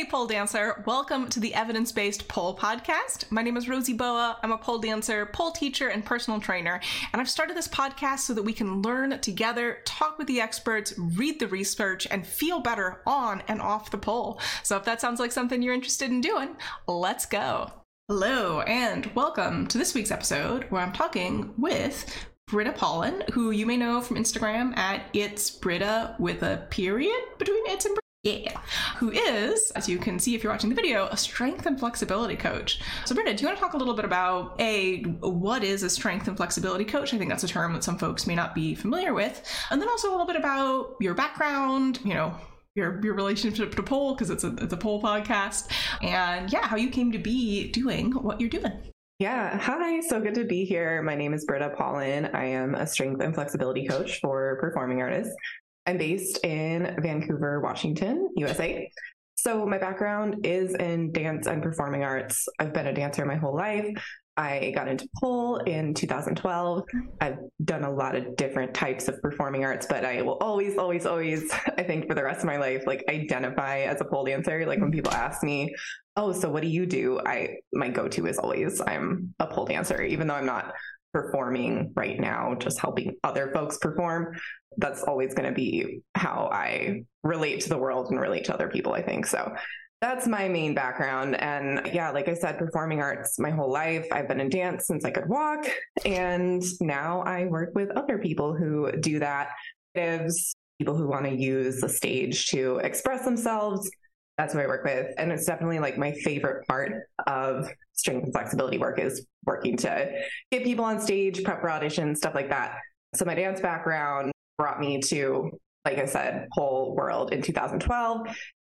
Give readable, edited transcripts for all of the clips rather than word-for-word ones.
Hey pole dancer, welcome to the Evidence-Based Pole Podcast. My name is Rosie Boa. I'm a pole dancer, pole teacher, and personal trainer. And I've started this podcast so that we can learn together, talk with the experts, read the research, and feel better on and off the pole. So if that sounds like something you're interested in doing, let's go. Hello, and welcome to this week's episode where I'm talking with Britta Paulin, who you may know from Instagram at It's Britta with a period between It's and Britta. Yeah. Who is, as you can see if you're watching the video, a strength and flexibility coach. So Britta, do you want to talk a little bit about, what is a strength and flexibility coach? I think that's a term that some folks may not be familiar with. And then also a little bit about your background, you know, your relationship to pole, because it's a pole podcast. And yeah, how you came to be doing what you're doing. Yeah. Hi. So good to be here. My name is Britta Paulin. I am a strength and flexibility coach for performing artists. I'm based in Vancouver, Washington, USA. So my background is in dance and performing arts. I've been a dancer my whole life. I got into pole in 2012. I've done a lot of different types of performing arts, but I will always, I think for the rest of my life, like identify as a pole dancer. Like when people ask me, oh, so what do you do? My go-to is always I'm a pole dancer, even though I'm not performing right now, just helping other folks perform. That's always going to be how I relate to the world and relate to other people, I think. So that's my main background. And yeah, like I said, performing arts my whole life. I've been in dance since I could walk. And now I work with other people who do that. People who want to use the stage to express themselves. That's who I work with. And it's definitely like my favorite part of strength and flexibility work is working to get people on stage, prep for auditions, stuff like that. So my dance background brought me to, like I said, pole world in 2012.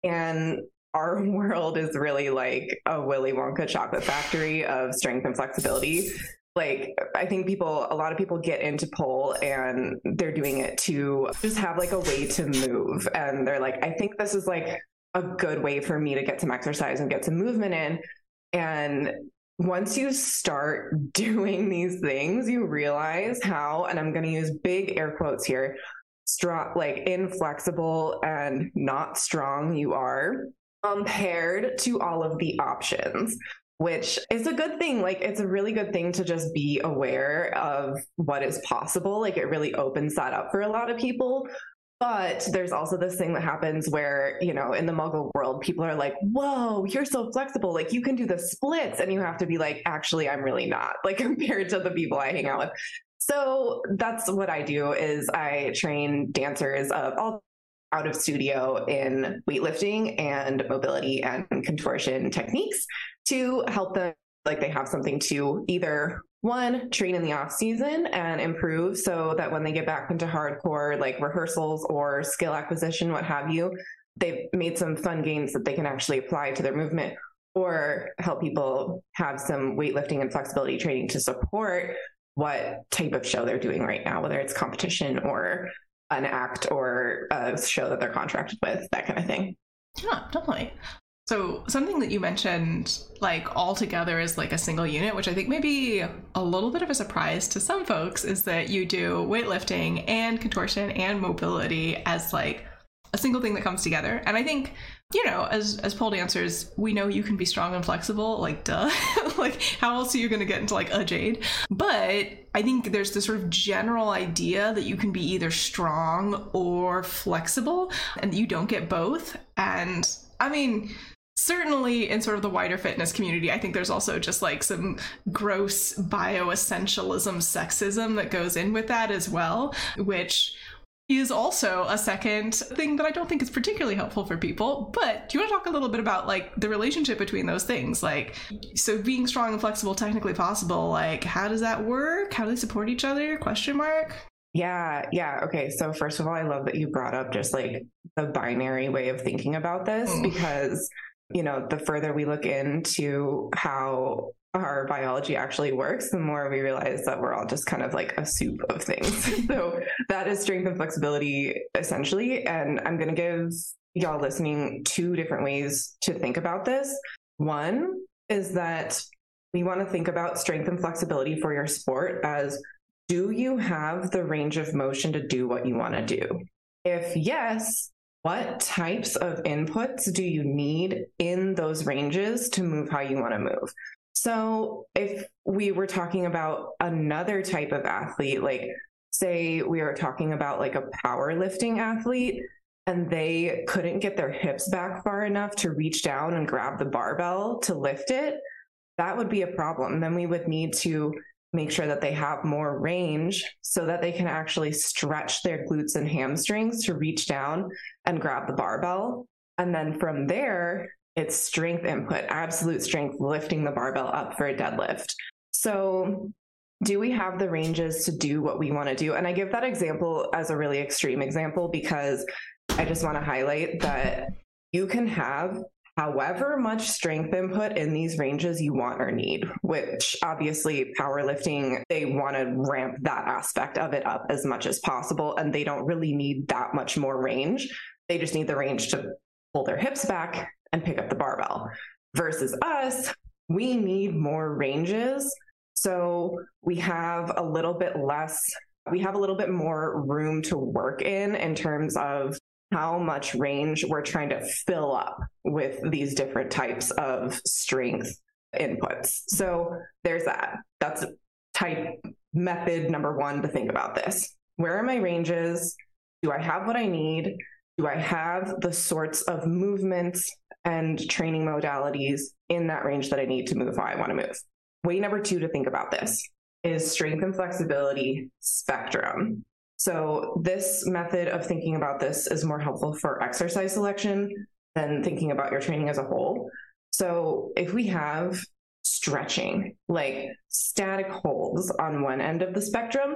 And our world is really like a Willy Wonka chocolate factory of strength and flexibility. Like I think a lot of people get into pole and they're doing it to just have like a way to move. And they're like, I think this is like a good way for me to get some exercise and get some movement in. And once you start doing these things, you realize how, and I'm going to use big air quotes here, like inflexible and not strong you are compared to all of the options, which is a good thing. Like it's a really good thing to just be aware of what is possible. Like it really opens that up for a lot of people. But there's also this thing that happens where, you know, in the muggle world, people are like, whoa, you're so flexible. Like you can do the splits, and you have to be like, actually, I'm really not, like compared to the people I hang out with. So that's what I do is I train dancers of all out of studio in weightlifting and mobility and contortion techniques to help them. Like they have something to either one, train in the off season and improve so that when they get back into hardcore, like rehearsals or skill acquisition, what have you, they've made some fun gains that they can actually apply to their movement, or help people have some weightlifting and flexibility training to support what type of show they're doing right now, whether it's competition or an act or a show that they're contracted with, that kind of thing. Yeah, definitely. So something that you mentioned, like all together as like a single unit, which I think may be a little bit of a surprise to some folks, is that you do weightlifting and contortion and mobility as like a single thing that comes together. And I think, you know, as pole dancers, we know you can be strong and flexible, like duh, like how else are you going to get into like a jade? But I think there's this sort of general idea that you can be either strong or flexible and you don't get both. And I mean, certainly in sort of the wider fitness community, I think there's also just like some gross bioessentialism, sexism that goes in with that as well, which is also a second thing that I don't think is particularly helpful for people. But do you want to talk a little bit about like the relationship between those things? Like, so being strong and flexible, technically possible, like how does that work? How do they support each other? ? Yeah. Okay. So first of all, I love that you brought up just like the binary way of thinking about this, because, you know, the further we look into how our biology actually works, the more we realize that we're all just kind of like a soup of things. So that is strength and flexibility essentially. And I'm going to give y'all listening two different ways to think about this. One is that we want to think about strength and flexibility for your sport as, do you have the range of motion to do what you want to do? If yes, what types of inputs do you need in those ranges to move how you want to move? So if we were talking about another type of athlete, like say we were talking about like a powerlifting athlete and they couldn't get their hips back far enough to reach down and grab the barbell to lift it, that would be a problem. Then we would need to make sure that they have more range so that they can actually stretch their glutes and hamstrings to reach down and grab the barbell. And then from there, it's strength input, absolute strength, lifting the barbell up for a deadlift. So do we have the ranges to do what we want to do? And I give that example as a really extreme example because I just want to highlight that you can have however much strength input in these ranges you want or need, which obviously powerlifting, they want to ramp that aspect of it up as much as possible. And they don't really need that much more range. They just need the range to pull their hips back and pick up the barbell. Versus us, we need more ranges. So we have a little bit less, we have a little bit more room to work in terms of how much range we're trying to fill up with these different types of strength inputs. So there's that. That's type method number one to think about this. Where are my ranges? Do I have what I need? Do I have the sorts of movements and training modalities in that range that I need to move how I want to move? Way number two to think about this is strength and flexibility spectrum. So this method of thinking about this is more helpful for exercise selection than thinking about your training as a whole. So if we have stretching, like static holds on one end of the spectrum,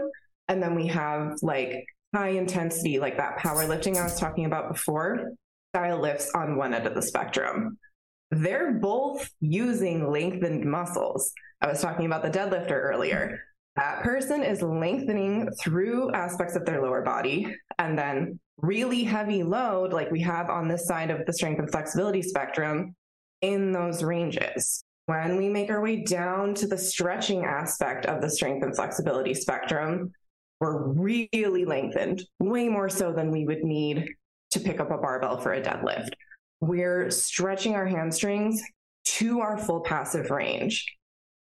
and then we have like high intensity, like that powerlifting I was talking about before, style lifts on one end of the spectrum. They're both using lengthened muscles. I was talking about the deadlifter earlier. That person is lengthening through aspects of their lower body, and then really heavy load, like we have on this side of the strength and flexibility spectrum, in those ranges. When we make our way down to the stretching aspect of the strength and flexibility spectrum, we're really lengthened, way more so than we would need to pick up a barbell for a deadlift. We're stretching our hamstrings to our full passive range,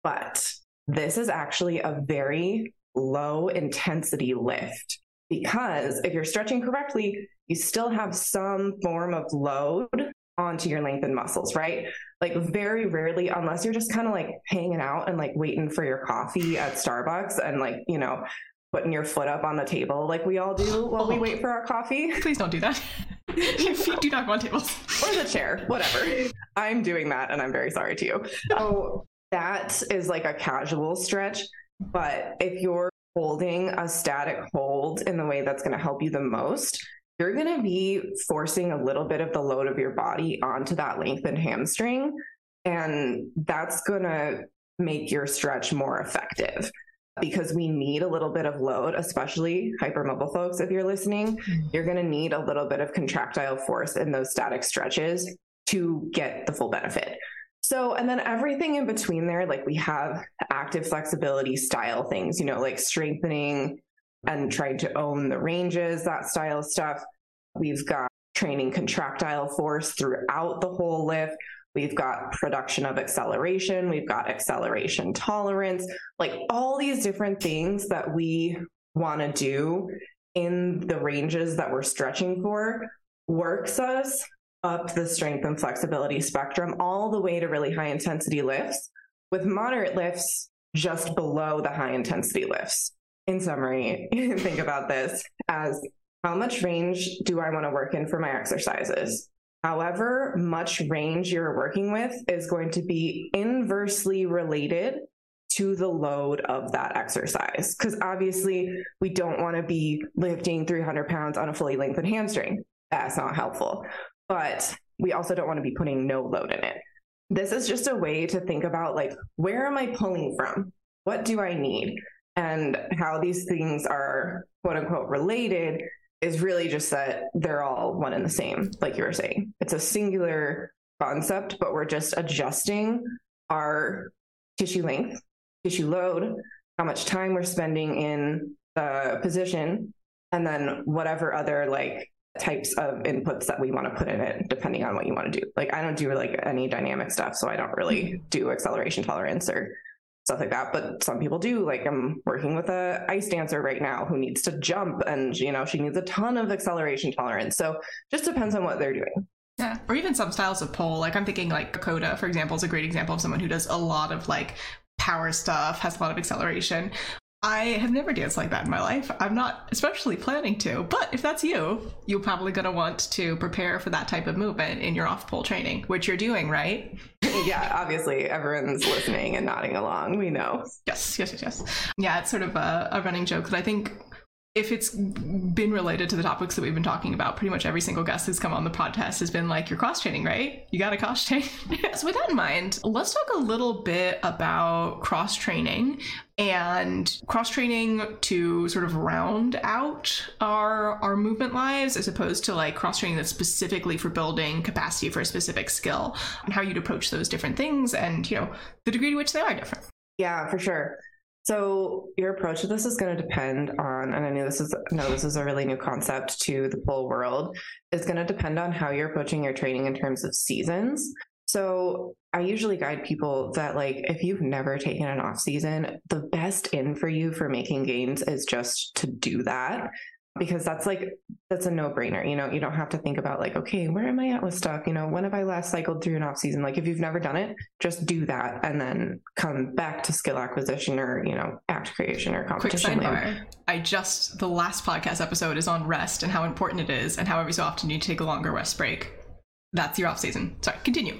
but this is actually a very low intensity lift because if you're stretching correctly, you still have some form of load onto your lengthened muscles, right? Like very rarely, unless you're just kind of like hanging out and like waiting for your coffee at Starbucks and like, you know, putting your foot up on the table like we all do while we wait for our coffee. Please don't do that. Your feet do not go on tables. Or the chair, whatever. I'm doing that and I'm very sorry to you. Oh. That is like a casual stretch, but if you're holding a static hold in the way that's going to help you the most, you're going to be forcing a little bit of the load of your body onto that lengthened hamstring, and that's going to make your stretch more effective because we need a little bit of load, especially hypermobile folks. If you're listening, you're going to need a little bit of contractile force in those static stretches to get the full benefit. So, and then everything in between there, like we have active flexibility style things, you know, like strengthening and trying to own the ranges, that style stuff. We've got training contractile force throughout the whole lift. We've got production of acceleration. We've got acceleration tolerance, like all these different things that we want to do in the ranges that we're stretching for works us up the strength and flexibility spectrum all the way to really high intensity lifts, with moderate lifts just below the high intensity lifts. In summary, think about this as how much range do I want to work in for my exercises? However much range you're working with is going to be inversely related to the load of that exercise. Because obviously we don't want to be lifting 300 pounds on a fully lengthened hamstring. That's not helpful. But we also don't want to be putting no load in it. This is just a way to think about like, where am I pulling from? What do I need? And how these things are quote unquote related is really just that they're all one and the same. Like you were saying, it's a singular concept, but we're just adjusting our tissue length, tissue load, how much time we're spending in the position, and then whatever other like types of inputs that we want to put in it, depending on what you want to do. Like, I don't do like any dynamic stuff, so I don't really do acceleration tolerance or stuff like that. But some people do. Like, I'm working with a ice dancer right now who needs to jump, and you know, she needs a ton of acceleration tolerance. So just depends on what they're doing. Yeah. Or even some styles of pole. Like, I'm thinking like Dakota, for example, is a great example of someone who does a lot of like power stuff, has a lot of acceleration. I have never danced like that in my life. I'm not especially planning to, but if that's you, you're probably going to want to prepare for that type of movement in your off-pole training, which you're doing, right? Yeah, obviously everyone's listening and nodding along. We know. Yes. Yeah, it's sort of a running joke that I think if it's been related to the topics that we've been talking about, pretty much every single guest who's come on the podcast has been like, you're cross training, right? You got to cross train. So with that in mind, let's talk a little bit about cross training and cross training to sort of round out our movement lives, as opposed to like cross training that's specifically for building capacity for a specific skill, and how you'd approach those different things and, you know, the degree to which they are different. Yeah, for sure. So your approach to this is going to depend on, and I know this is a really new concept to the pole world, it's going to depend on how you're approaching your training in terms of seasons. So I usually guide people that like, if you've never taken an off season, the best in for you for making gains is just to do that, because that's a no brainer. You know, you don't have to think about like, okay, where am I at with stuff? You know, when have I last cycled through an off season? Like, if you've never done it, just do that and then come back to skill acquisition or, you know, act creation or competition. Quick sidebar. The last podcast episode is on rest and how important it is and how every so often you take a longer rest break. That's your off season. Sorry, continue.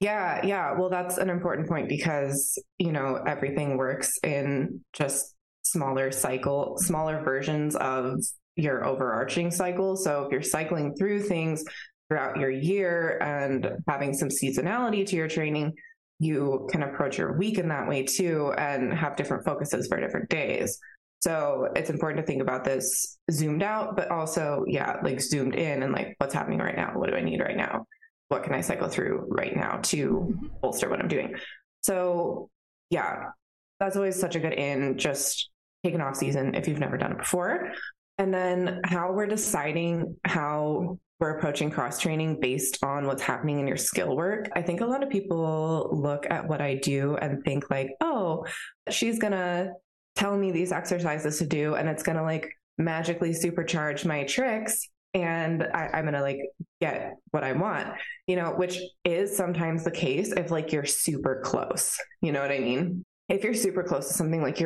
Yeah. Well, that's an important point because, you know, everything works in just smaller versions of your overarching cycle. So if you're cycling through things throughout your year and having some seasonality to your training, you can approach your week in that way too, and have different focuses for different days. So it's important to think about this zoomed out, but also, yeah, like zoomed in and like what's happening right now. What do I need right now? What can I cycle through right now to bolster what I'm doing? So yeah, that's always such a good in, just take an off season if you've never done it before. And then how we're deciding how we're approaching cross training based on what's happening in your skill work. I think a lot of people look at what I do and think like, oh, she's going to tell me these exercises to do, and it's going to like magically supercharge my tricks, and I'm going to like get what I want, you know, which is sometimes the case if like you're super close, you know what I mean? If you're super close to something, like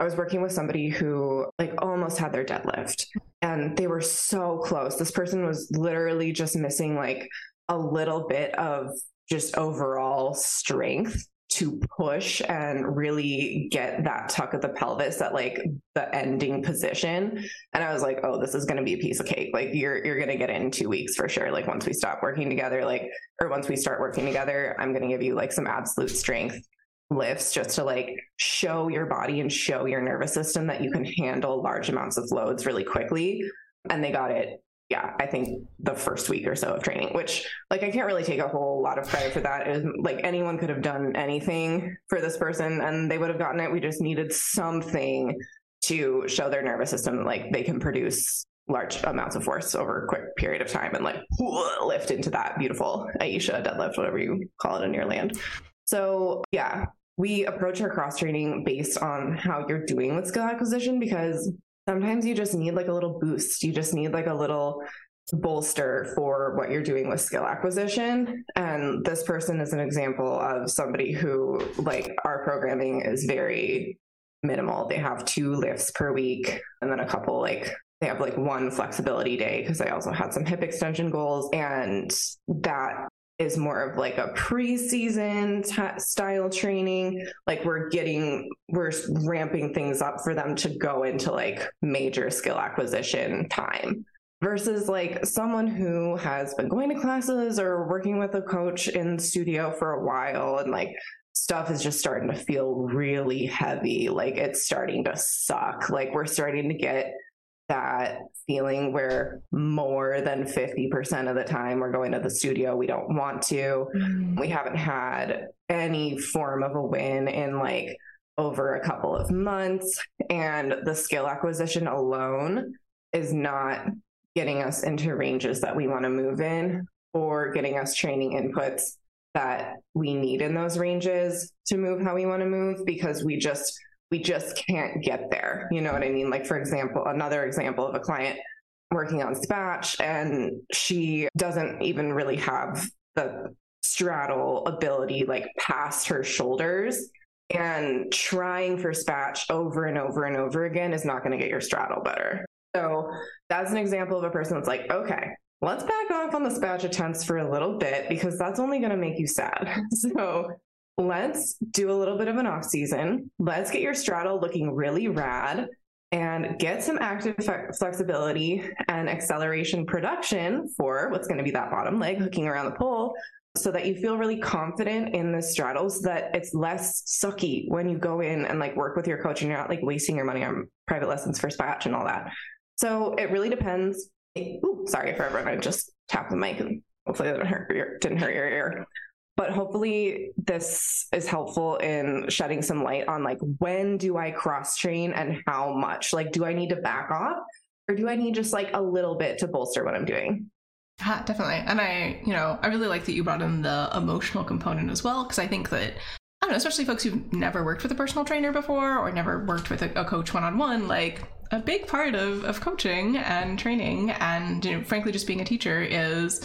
I was working with somebody who like almost had their deadlift and they were so close. This person was literally just missing like a little bit of just overall strength to push and really get that tuck of the pelvis at like the ending position. And I was like, oh, this is going to be a piece of cake. Like you're going to get it in 2 weeks for sure. Like once we start working together, I'm going to give you like some absolute strength lifts just to like show your body and show your nervous system that you can handle large amounts of loads really quickly. And they got it. Yeah. I think the first week or so of training, which like, I can't really take a whole lot of credit for that. It was like anyone could have done anything for this person and they would have gotten it. We just needed something to show their nervous system, like they can produce large amounts of force over a quick period of time and like lift into that beautiful Aisha deadlift, whatever you call it in your land. So yeah, we approach our cross training based on how you're doing with skill acquisition, because sometimes you just need like a little boost. You just need like a little bolster for what you're doing with skill acquisition. And this person is an example of somebody who like our programming is very minimal. They have 2 lifts per week and then a couple like they have like 1 flexibility day because I also had some hip extension goals, and that is more of like a preseason style training. Like we're ramping things up for them to go into like major skill acquisition time, versus like someone who has been going to classes or working with a coach in the studio for a while. And like stuff is just starting to feel really heavy. Like it's starting to suck. Like we're starting to get that feeling where more than 50% of the time we're going to the studio, we don't want to. Mm-hmm. We haven't had any form of a win in like over a couple of months, and the skill acquisition alone is not getting us into ranges that we want to move in, or getting us training inputs that we need in those ranges to move how we want to move, because we just can't get there. You know what I mean? Like, for example, another example of a client working on Spatch, and she doesn't even really have the straddle ability, like past her shoulders, and trying for Spatch over and over and over again is not going to get your straddle better. So that's an example of a person that's like, okay, let's back off on the Spatch attempts for a little bit, because that's only going to make you sad. So let's do a little bit of an off season. Let's get your straddle looking really rad and get some active flexibility and acceleration production for what's going to be that bottom leg hooking around the pole, so that you feel really confident in the straddles, so that it's less sucky when you go in and like work with your coach and you're not like wasting your money on private lessons for Spatch and all that. So it really depends. Ooh, sorry for everyone. I just tapped the mic and hopefully that didn't hurt your ear. But hopefully this is helpful in shedding some light on like, when do I cross train and how much? Like, do I need to back off, or do I need just like a little bit to bolster what I'm doing? Yeah, definitely. And I really like that you brought in the emotional component as well, because I think that, I don't know, especially folks who've never worked with a personal trainer before or never worked with a coach one-on-one, like a big part of coaching and training and, you know, frankly, just being a teacher is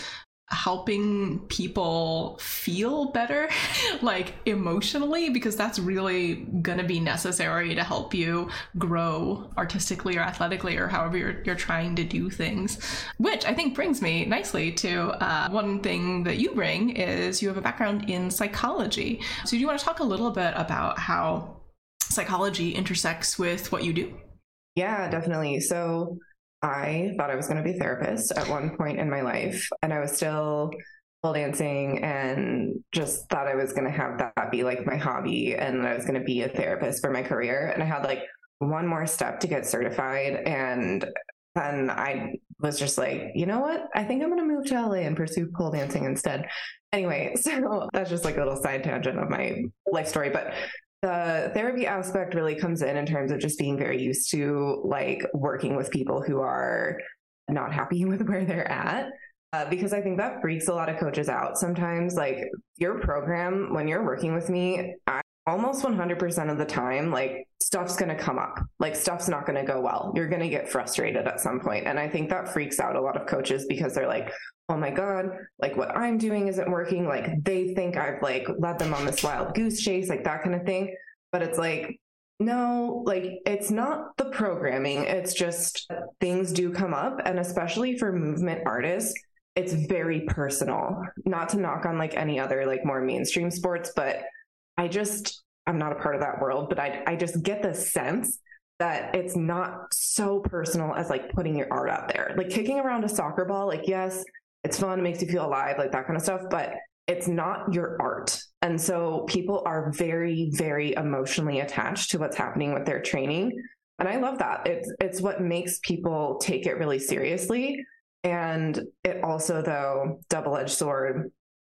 helping people feel better, like emotionally, because that's really going to be necessary to help you grow artistically or athletically or however you're trying to do things, which I think brings me nicely to one thing that you bring is you have a background in psychology. So do you want to talk a little bit about how psychology intersects with what you do? Yeah, definitely. So I thought I was going to be a therapist at one point in my life, and I was still pole dancing and just thought I was going to have that be like my hobby, and I was going to be a therapist for my career. And I had like one more step to get certified, and then I was just like, you know what? I think I'm going to move to LA and pursue pole dancing instead. Anyway, so that's just like a little side tangent of my life story, but the therapy aspect really comes in terms of just being very used to like working with people who are not happy with where they're at, because I think that freaks a lot of coaches out sometimes. Like, your program, when you're working with me, I almost 100% of the time, like, stuff's going to come up, like stuff's not going to go well. You're going to get frustrated at some point. And I think that freaks out a lot of coaches, because they're like, oh my God, like what I'm doing isn't working. Like, they think I've like led them on this wild goose chase, like that kind of thing. But it's like, no, like it's not the programming. It's just things do come up. And especially for movement artists, it's very personal. Not to knock on like any other like more mainstream sports, but I'm not a part of that world, but I just get the sense that it's not so personal as like putting your art out there, like kicking around a soccer ball. Like, yes, it's fun, it makes you feel alive, like that kind of stuff, but it's not your art. And so people are very, very emotionally attached to what's happening with their training. And I love that. It's what makes people take it really seriously. And it also, though, double-edged sword,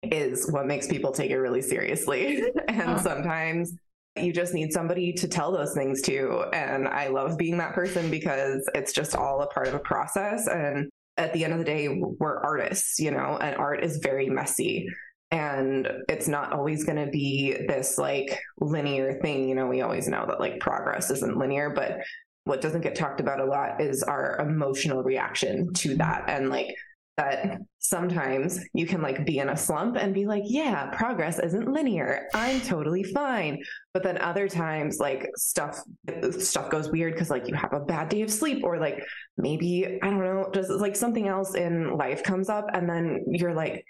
is what makes people take it really seriously. And sometimes you just need somebody to tell those things to. And I love being that person, because it's just all a part of a process. And at the end of the day, we're artists, you know, and art is very messy, and it's not always going to be this like linear thing. You know, we always know that like progress isn't linear, but what doesn't get talked about a lot is our emotional reaction to that. And like that sometimes you can like be in a slump and be like, yeah, progress isn't linear, I'm totally fine. But then other times like stuff goes weird, because like you have a bad day of sleep, or like maybe, I don't know, just like something else in life comes up, and then you're like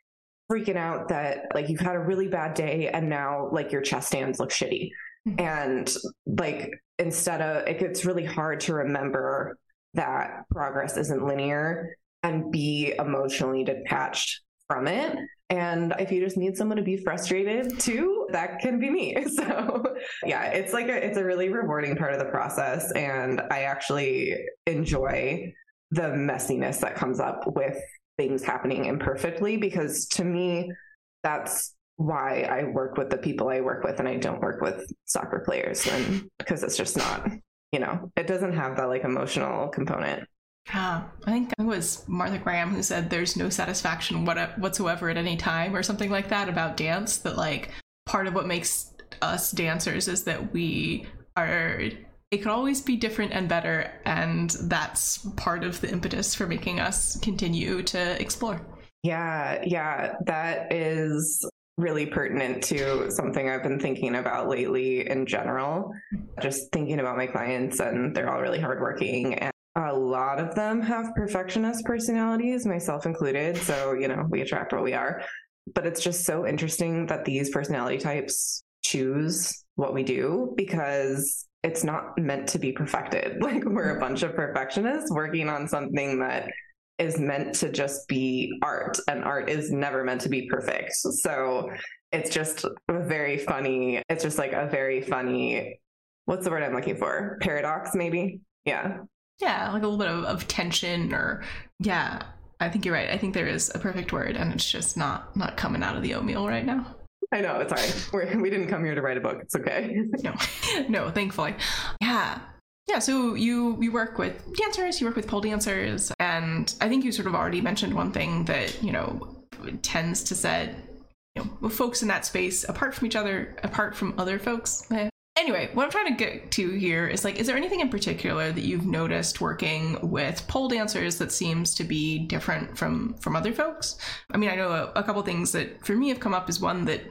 freaking out that like you've had a really bad day and now like your chest stands look shitty. Mm-hmm. And like, instead of, it gets really hard to remember that progress isn't linear and be emotionally detached from it. And if you just need someone to be frustrated too, that can be me. So yeah, it's like it's a really rewarding part of the process. And I actually enjoy the messiness that comes up with things happening imperfectly, because to me, that's why I work with the people I work with, and I don't work with soccer players, and because it's just not, you know, it doesn't have that like emotional component. Yeah, I think it was Martha Graham who said there's no satisfaction whatsoever at any time or something like that about dance, that like part of what makes us dancers is that it could always be different and better, and that's part of the impetus for making us continue to explore. Yeah, that is really pertinent to something I've been thinking about lately in general, just thinking about my clients, and they're all really hardworking, and a lot of them have perfectionist personalities, myself included. So, we attract what we are, but it's just so interesting that these personality types choose what we do, because it's not meant to be perfected. Like, we're a bunch of perfectionists working on something that is meant to just be art, and art is never meant to be perfect. So it's just a very funny, what's the word I'm looking for? Paradox, maybe? Yeah. Yeah, like a little bit of tension, or yeah, I think you're right. I think there is a perfect word, and it's just not coming out of the oatmeal right now. I know, it's hard. We didn't come here to write a book. It's okay. No, thankfully. Yeah. So you work with dancers, you work with pole dancers, and I think you sort of already mentioned one thing that tends to set folks in that space apart from other folks. Anyway, what I'm trying to get to here is, like, is there anything in particular that you've noticed working with pole dancers that seems to be different from other folks? I mean, I know a couple things that for me have come up is, one, that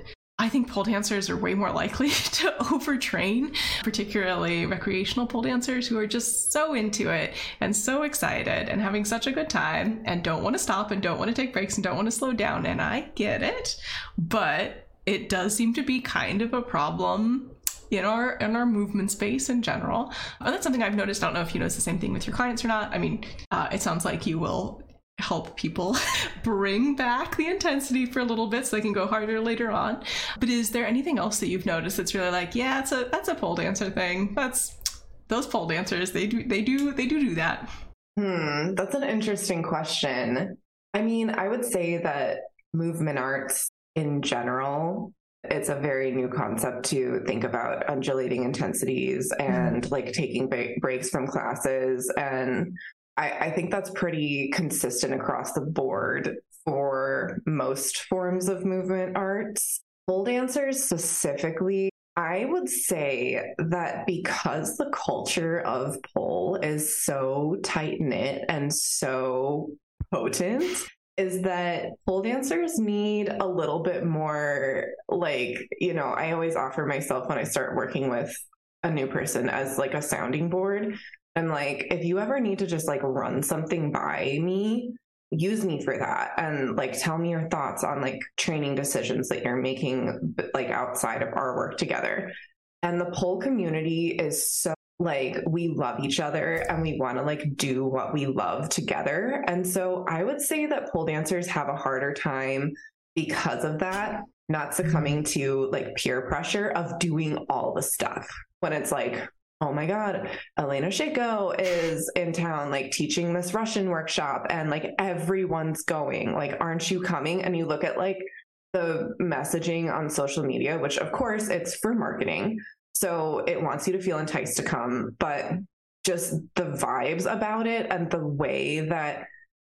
I think pole dancers are way more likely to overtrain, particularly recreational pole dancers who are just so into it and so excited and having such a good time and don't want to stop and don't want to take breaks and don't want to slow down. And I get it, but it does seem to be kind of a problem in our movement space in general. And that's something I've noticed. I don't know if you notice the same thing with your clients or not. I mean, it sounds like you will help people bring back the intensity for a little bit so they can go harder later on. But is there anything else that you've noticed that's really like, yeah, that's a pole dancer thing. That's those pole dancers. They do that. That's an interesting question. I mean, I would say that movement arts in general, it's a very new concept to think about undulating intensities and like taking breaks from classes. And I think that's pretty consistent across the board for most forms of movement arts. Pole dancers specifically, I would say that because the culture of pole is so tight knit and so potent, is that pole dancers need a little bit more, like, I always offer myself when I start working with a new person as like a sounding board. And like, if you ever need to just like run something by me, use me for that. And like, tell me your thoughts on like training decisions that you're making, like outside of our work together. And the pole community is so, like, we love each other and we want to like do what we love together. And so I would say that pole dancers have a harder time because of that, not succumbing to like peer pressure of doing all the stuff when it's like, oh my God, Elena Shako is in town, like teaching this Russian workshop and like everyone's going, like, aren't you coming? And you look at like the messaging on social media, which of course it's for marketing, so it wants you to feel enticed to come, but just the vibes about it and the way that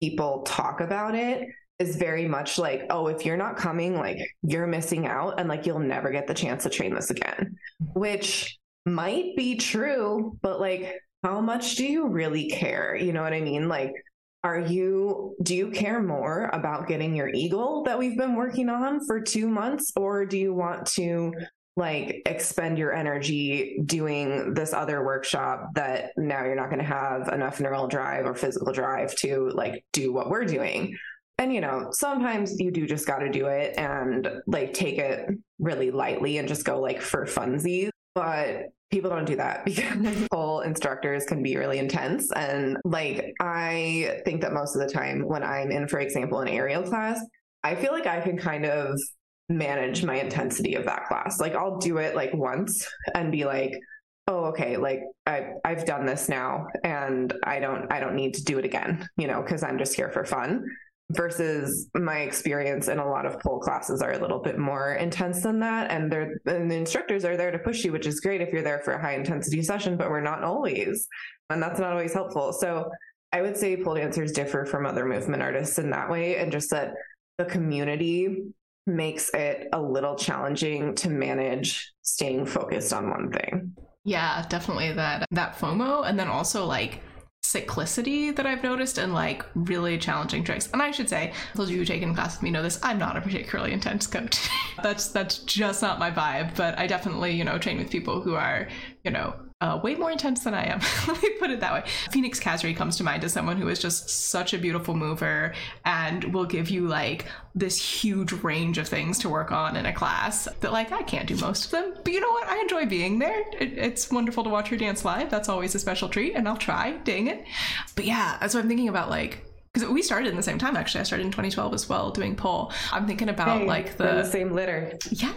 people talk about it is very much like, oh, if you're not coming, like you're missing out and like, you'll never get the chance to train this again, which might be true, but like, how much do you really care? You know what I mean? Like, do you care more about getting your eagle that we've been working on for 2 months? Or do you want to like expend your energy doing this other workshop that now you're not going to have enough neural drive or physical drive to like do what we're doing? And, sometimes you do just got to do it and like take it really lightly and just go like for funsies. But people don't do that because pole instructors can be really intense. And like, I think that most of the time when I'm in, for example, an aerial class, I feel like I can kind of manage my intensity of that class. Like, I'll do it like once and be like, oh, okay, like I've done this now and I don't need to do it again, cause I'm just here for fun. Versus my experience in a lot of pole classes are a little bit more intense than that. And the instructors are there to push you, which is great if you're there for a high intensity session, but we're not always, and that's not always helpful. So I would say pole dancers differ from other movement artists in that way, and just that the community makes it a little challenging to manage staying focused on one thing. Yeah, definitely that FOMO, and then also like cyclicity that I've noticed and like really challenging tricks. And I should say, those of you who take in class with me know this, I'm not a particularly intense coach. That's just not my vibe, but I definitely, train with people who are, way more intense than I am. Let me put it that way. Phoenix Kasari comes to mind as someone who is just such a beautiful mover and will give you like this huge range of things to work on in a class that like I can't do most of them. But you know what? I enjoy being there. It's wonderful to watch her dance live. That's always a special treat, and I'll try. Dang it. But yeah, that's what I'm thinking about, like, because we started in the same time, actually. I started in 2012 as well, doing pole. I'm thinking about the same litter. Yeah.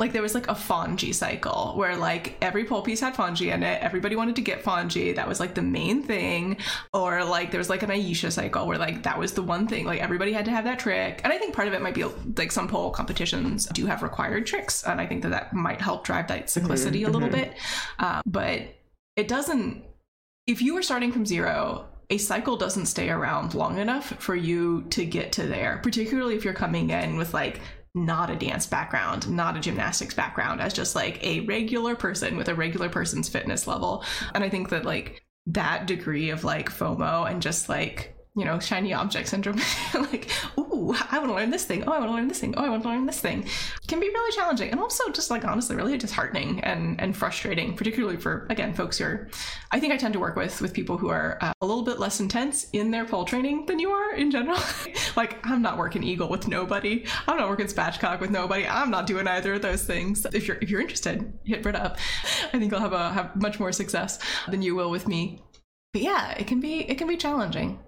Like there was like a Fonji cycle where like every pole piece had Fonji in it. Everybody wanted to get Fonji. That was like the main thing. Or like there was like an Aisha cycle where like that was the one thing. Like everybody had to have that trick. And I think part of it might be like some pole competitions do have required tricks. And I think that might help drive that cyclicity a little bit. But it doesn't, if you were starting from zero, a cycle doesn't stay around long enough for you to get to there, particularly if you're coming in with like not a dance background, not a gymnastics background, as just like a regular person with a regular person's fitness level. And I think that like that degree of like FOMO and just like, shiny object syndrome, like, ooh, I want to learn this thing. Oh, I want to learn this thing. Oh, I want to learn this thing, can be really challenging. And also just like, honestly, really disheartening and frustrating, particularly for, again, folks who are, I think I tend to work with people who are a little bit less intense in their pole training than you are in general. Like, I'm not working eagle with nobody. I'm not working spatchcock with nobody. I'm not doing either of those things. If you're interested, hit Britta up. I think you'll have much more success than you will with me. But yeah, it can be challenging.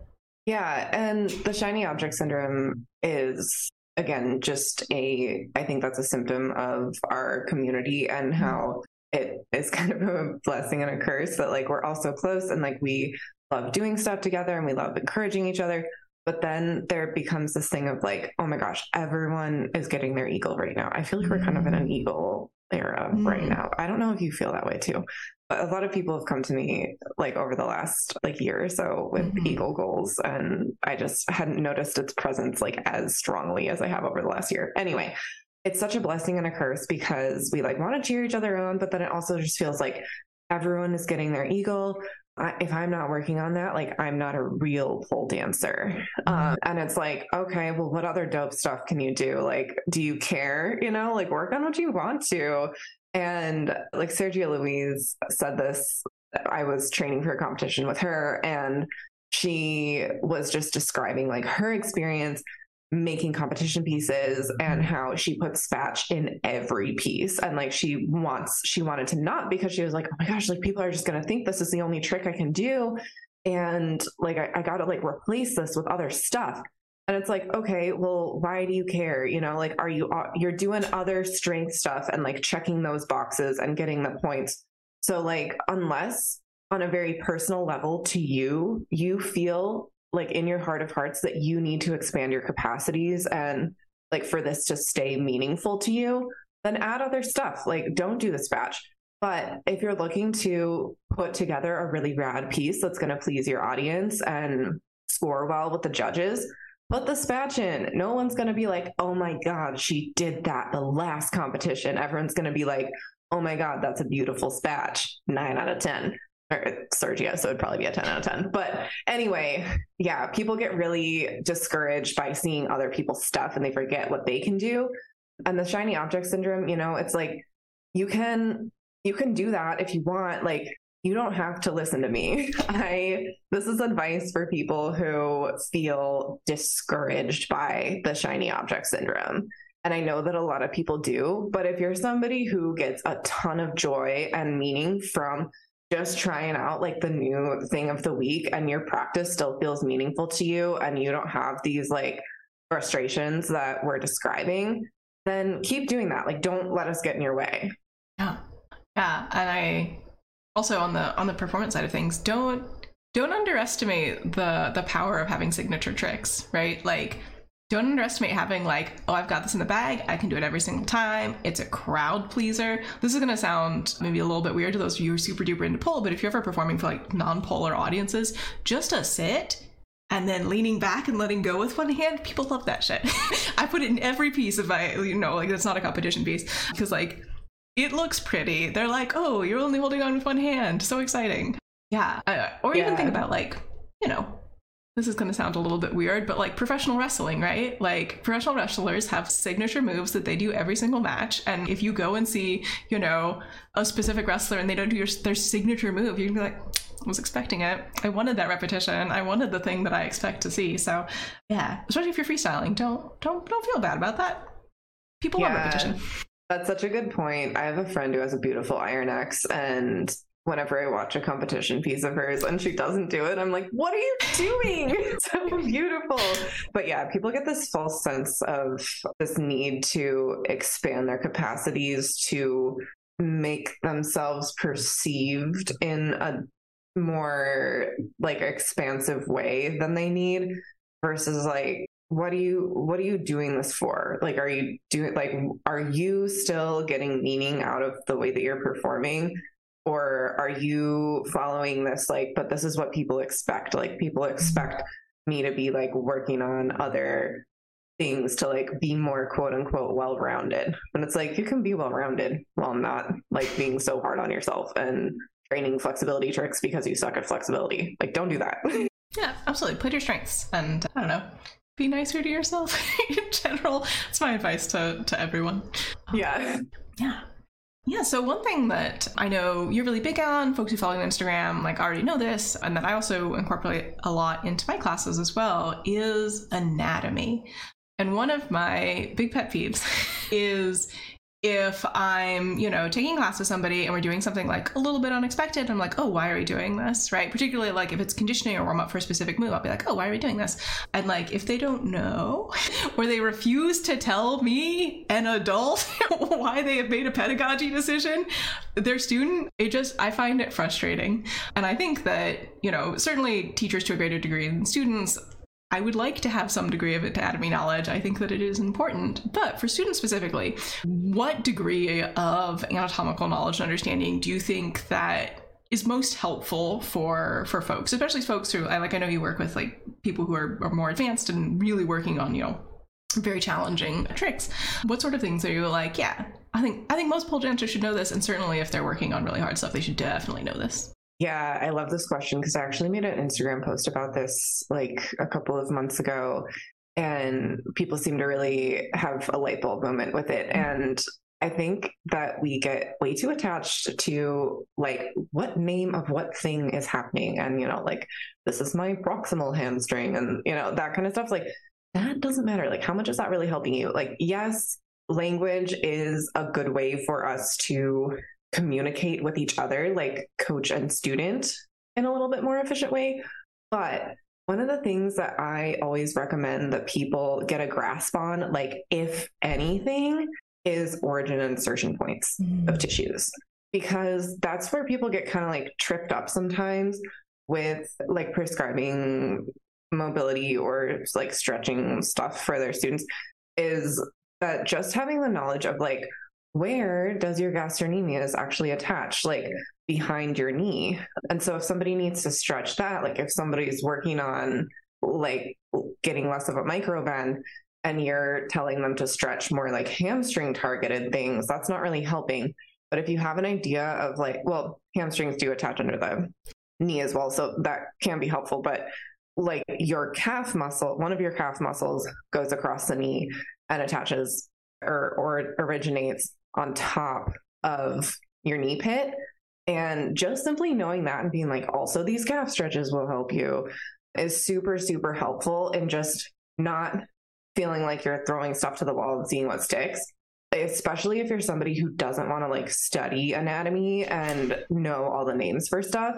Yeah. And the shiny object syndrome is, again, I think that's a symptom of our community and how it is kind of a blessing and a curse that like, we're all so close and like, we love doing stuff together and we love encouraging each other. But then there becomes this thing of like, oh my gosh, everyone is getting their eagle right now. I feel like we're kind of in an eagle era right now. I don't know if you feel that way too. A lot of people have come to me like over the last like year or so with eagle goals, and I just hadn't noticed its presence like as strongly as I have over the last year. Anyway, it's such a blessing and a curse because we like want to cheer each other on, but then it also just feels like everyone is getting their eagle. If I'm not working on that, like I'm not a real pole dancer. And it's like, okay, well, what other dope stuff can you do? Like, do you care? Like work on what you want to. And like Sergio Luis said this, I was training for a competition with her and she was just describing like her experience making competition pieces and how she puts spatch in every piece. And like, she wanted to not, because she was like, oh my gosh, like people are just going to think this is the only trick I can do. And like, I got to like replace this with other stuff. And it's like, okay, well, why do you care? Like, you're doing other strength stuff and like checking those boxes and getting the points. So like, unless on a very personal level to you, you feel like in your heart of hearts that you need to expand your capacities and like for this to stay meaningful to you, then add other stuff. Like, don't do the spatch. But if you're looking to put together a really rad piece that's going to please your audience and score well with the judges, put the spatch in. No one's going to be like, oh my God, she did that the last competition. Everyone's going to be like, oh my God, that's a beautiful spatch. 9 out of 10. Or Sergio, so it'd probably be a 10 out of 10. But anyway, yeah, people get really discouraged by seeing other people's stuff and they forget what they can do. And the shiny object syndrome, it's like, you can do that if you want. Like, you don't have to listen to me. This is advice for people who feel discouraged by the shiny object syndrome. And I know that a lot of people do, but if you're somebody who gets a ton of joy and meaning from just trying out like the new thing of the week and your practice still feels meaningful to you and you don't have these like frustrations that we're describing, then keep doing that. Like, don't let us get in your way. Yeah. Yeah. And I... Also on the performance side of things, don't underestimate the power of having signature tricks, right? Like Don't underestimate having like, oh, I've got this in the bag. I can do it every single time. It's a crowd pleaser. This is going to sound maybe a little bit weird to those of you who are super duper into pole, but if you're ever performing for like non-polar audiences, just a sit and then leaning back and letting go with one hand, people love that shit. I put it in every piece of my, you know, like that's not a competition piece because like it looks pretty. They're like, oh, you're only holding on with one hand. So exciting. Yeah. Even think about like, you know, this is going to sound a little bit weird, but like professional wrestling, right? Like professional wrestlers have signature moves that they do every single match. And if you go and see, you know, a specific wrestler and they don't do their signature move, you're gonna be like, I was expecting it. I wanted that repetition. I wanted the thing that I expect to see. So yeah, especially if you're freestyling, don't feel bad about that. People love repetition. That's such a good point. I have a friend who has a beautiful Iron X, and whenever I watch a competition piece of hers and she doesn't do it, I'm like, what are you doing? It's so beautiful. But yeah, people get this false sense of this need to expand their capacities to make themselves perceived in a more like expansive way than they need versus like, what are you doing this for? Like, are you still getting meaning out of the way that you're performing? Or are you following this, like, but this is what people expect. Like, people expect me to be, like, working on other things to, like, be more, quote unquote, well-rounded. And it's like, you can be well-rounded while not, like, being so hard on yourself and training flexibility tricks because you suck at flexibility. Like, don't do that. Yeah, absolutely. Play to your strengths. And, I don't know, be nicer to yourself in general. That's my advice to everyone. Yeah. Yeah. Yeah, so one thing that I know you're really big on, folks who follow you on Instagram, like already know this, and that I also incorporate a lot into my classes as well, is anatomy. And one of my big pet peeves is if I'm, you know, taking class with somebody and we're doing something like a little bit unexpected, I'm like, oh, why are we doing this, right? Particularly like if it's conditioning or warm up for a specific move, I'll be like, oh, why are we doing this? And like, if they don't know or they refuse to tell me, an adult, why they have made a pedagogy decision, their student, I find it frustrating. And I think that, you know, certainly teachers to a greater degree than students, I would like to have some degree of anatomy knowledge. I think that it is important, but for students specifically, what degree of anatomical knowledge and understanding do you think that is most helpful for folks, especially folks who, I know you work with like people who are more advanced and really working on, you know, very challenging tricks. What sort of things are you like, yeah, I think most pole dancers should know this. And certainly if they're working on really hard stuff, they should definitely know this. Yeah, I love this question because I actually made an Instagram post about this like a couple of months ago, and people seem to really have a light bulb moment with it. And I think that we get way too attached to like what name of what thing is happening. And, you know, like this is my proximal hamstring and, you know, that kind of stuff. Like that doesn't matter. Like how much is that really helping you? Like, yes, language is a good way for us to communicate with each other, like coach and student, in a little bit more efficient way. But one of the things that I always recommend that people get a grasp on, like if anything, is origin and insertion points of tissues, because that's where people get kind of like tripped up sometimes with like prescribing mobility or like stretching stuff for their students, is that just having the knowledge of like, where does your gastrocnemius actually attach, like behind your knee? And so if somebody needs to stretch that, like if somebody's working on like getting less of a micro bend and you're telling them to stretch more like hamstring targeted things, that's not really helping. But if you have an idea of like, well, hamstrings do attach under the knee as well, so that can be helpful. But like your calf muscle, one of your calf muscles goes across the knee and attaches or originates on top of your knee pit. And just simply knowing that and being like, also these calf stretches will help you, is super, super helpful. And just not feeling like you're throwing stuff to the wall and seeing what sticks, especially if you're somebody who doesn't want to like study anatomy and know all the names for stuff.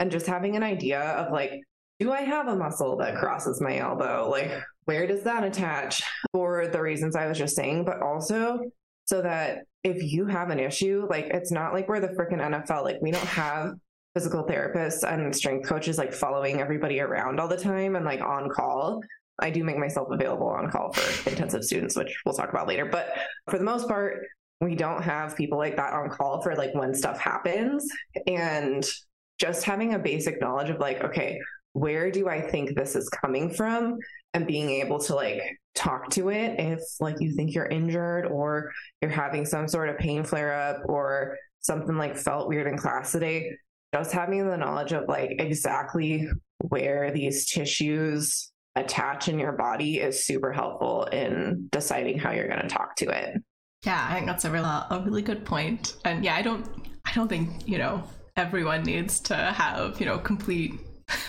And just having an idea of like, do I have a muscle that crosses my elbow? Like, where does that attach? For the reasons I was just saying, but also so that if you have an issue, like it's not like we're the freaking NFL, like we don't have physical therapists and strength coaches like following everybody around all the time and like on call. I do make myself available on call for intensive students, which we'll talk about later. But for the most part, we don't have people like that on call for like when stuff happens. And just having a basic knowledge of like, okay, where do I think this is coming from? And being able to like talk to it if like you think you're injured or you're having some sort of pain flare up or something like felt weird in class today. Just having the knowledge of like exactly where these tissues attach in your body is super helpful in deciding how you're going to talk to it. Yeah, I think that's a really good point. And yeah, I don't think, you know, everyone needs to have, you know, complete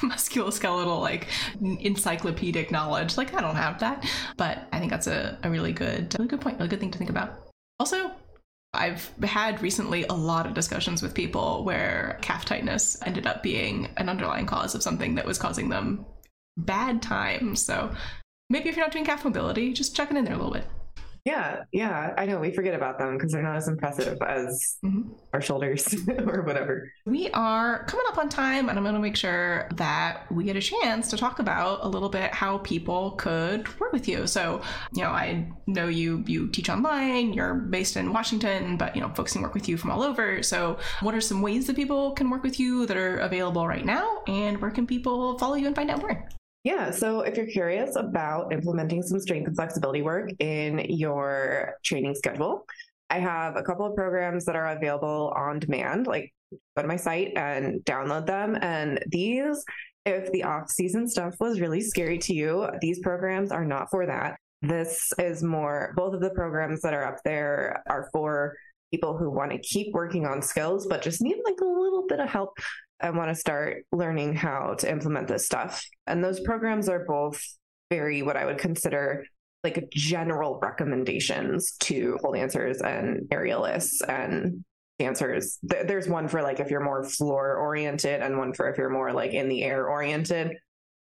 musculoskeletal, like encyclopedic knowledge. Like I don't have that, but I think that's a really good point, a good thing to think about. Also, I've had recently a lot of discussions with people where calf tightness ended up being an underlying cause of something that was causing them bad time. So maybe if you're not doing calf mobility, just checking in there a little bit. Yeah. I know we forget about them because they're not as impressive as our shoulders or whatever. We are coming up on time, and I'm going to make sure that we get a chance to talk about a little bit how people could work with you. So, you know, I know you teach online, you're based in Washington, but, you know, folks can work with you from all over. So what are some ways that people can work with you that are available right now, and where can people follow you and find out more? Yeah. So if you're curious about implementing some strength and flexibility work in your training schedule, I have a couple of programs that are available on demand, like go to my site and download them. And these, if the off-season stuff was really scary to you, these programs are not for that. This is more, both of the programs that are up there are for people who want to keep working on skills, but just need like a little bit of help. I want to start learning how to implement this stuff. And those programs are both very what I would consider like general recommendations to pole dancers and aerialists and dancers. There's one for like if you're more floor oriented and one for if you're more like in the air oriented.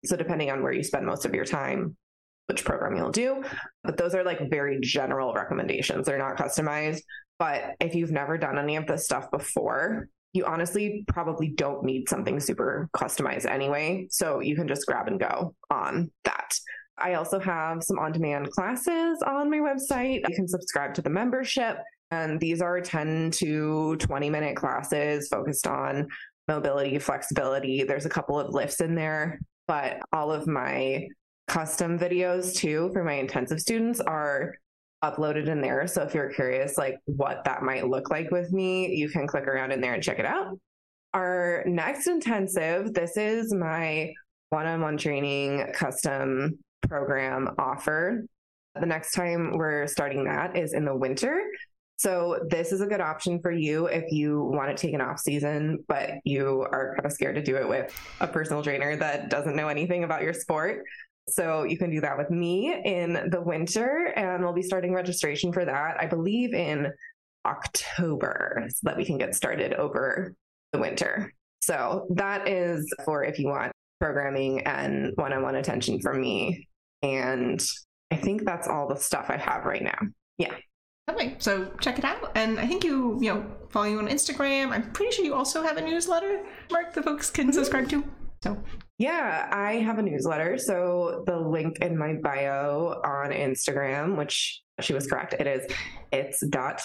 So depending on where you spend most of your time, which program you'll do. But those are like very general recommendations. They're not customized. But if you've never done any of this stuff before, you honestly probably don't need something super customized anyway. So you can just grab and go on that. I also have some on-demand classes on my website. You can subscribe to the membership. And these are 10 to 20 minute classes focused on mobility, flexibility. There's a couple of lifts in there, but all of my custom videos too for my intensive students are uploaded in there. So if you're curious, like what that might look like with me, you can click around in there and check it out. Our next intensive, this is my one-on-one training custom program offer. The next time we're starting that is in the winter. So this is a good option for you if you want to take an off season, but you are kind of scared to do it with a personal trainer that doesn't know anything about your sport. So you can do that with me in the winter, and we'll be starting registration for that, I believe, in October, so that we can get started over the winter. So that is for if you want programming and one-on-one attention from me. And I think that's all the stuff I have right now. Yeah. Okay, so check it out. And I think you follow you on Instagram. I'm pretty sure you also have a newsletter, Mark, that folks can subscribe to. So yeah, I have a newsletter. So the link in my bio on Instagram, which she was correct, it is its.britta.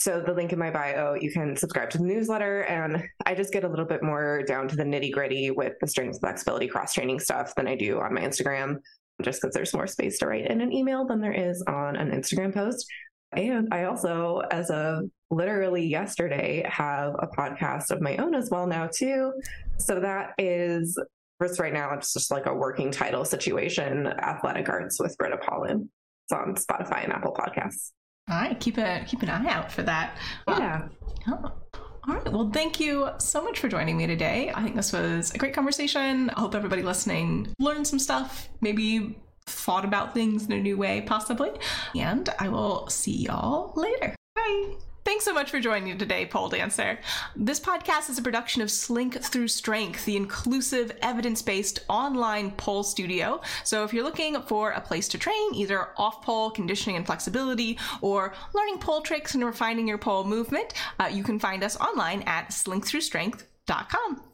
So the link in my bio, you can subscribe to the newsletter, and I just get a little bit more down to the nitty gritty with the strength, flexibility, cross training stuff than I do on my Instagram, just because there's more space to write in an email than there is on an Instagram post. And I also, as of literally yesterday, have a podcast of my own as well now too. So that is, just right now, it's just like a working title situation, Athletic Arts with Britta Paulin. It's on Spotify and Apple Podcasts. All right. Keep an eye out for that. Yeah. All right. Well, thank you so much for joining me today. I think this was a great conversation. I hope everybody listening learned some stuff, maybe thought about things in a new way, possibly. And I will see y'all later. Bye. Thanks so much for joining me today, Pole Dancer. This podcast is a production of Slink Through Strength, the inclusive, evidence-based online pole studio. So if you're looking for a place to train, either off-pole conditioning and flexibility, or learning pole tricks and refining your pole movement, you can find us online at slinkthroughstrength.com.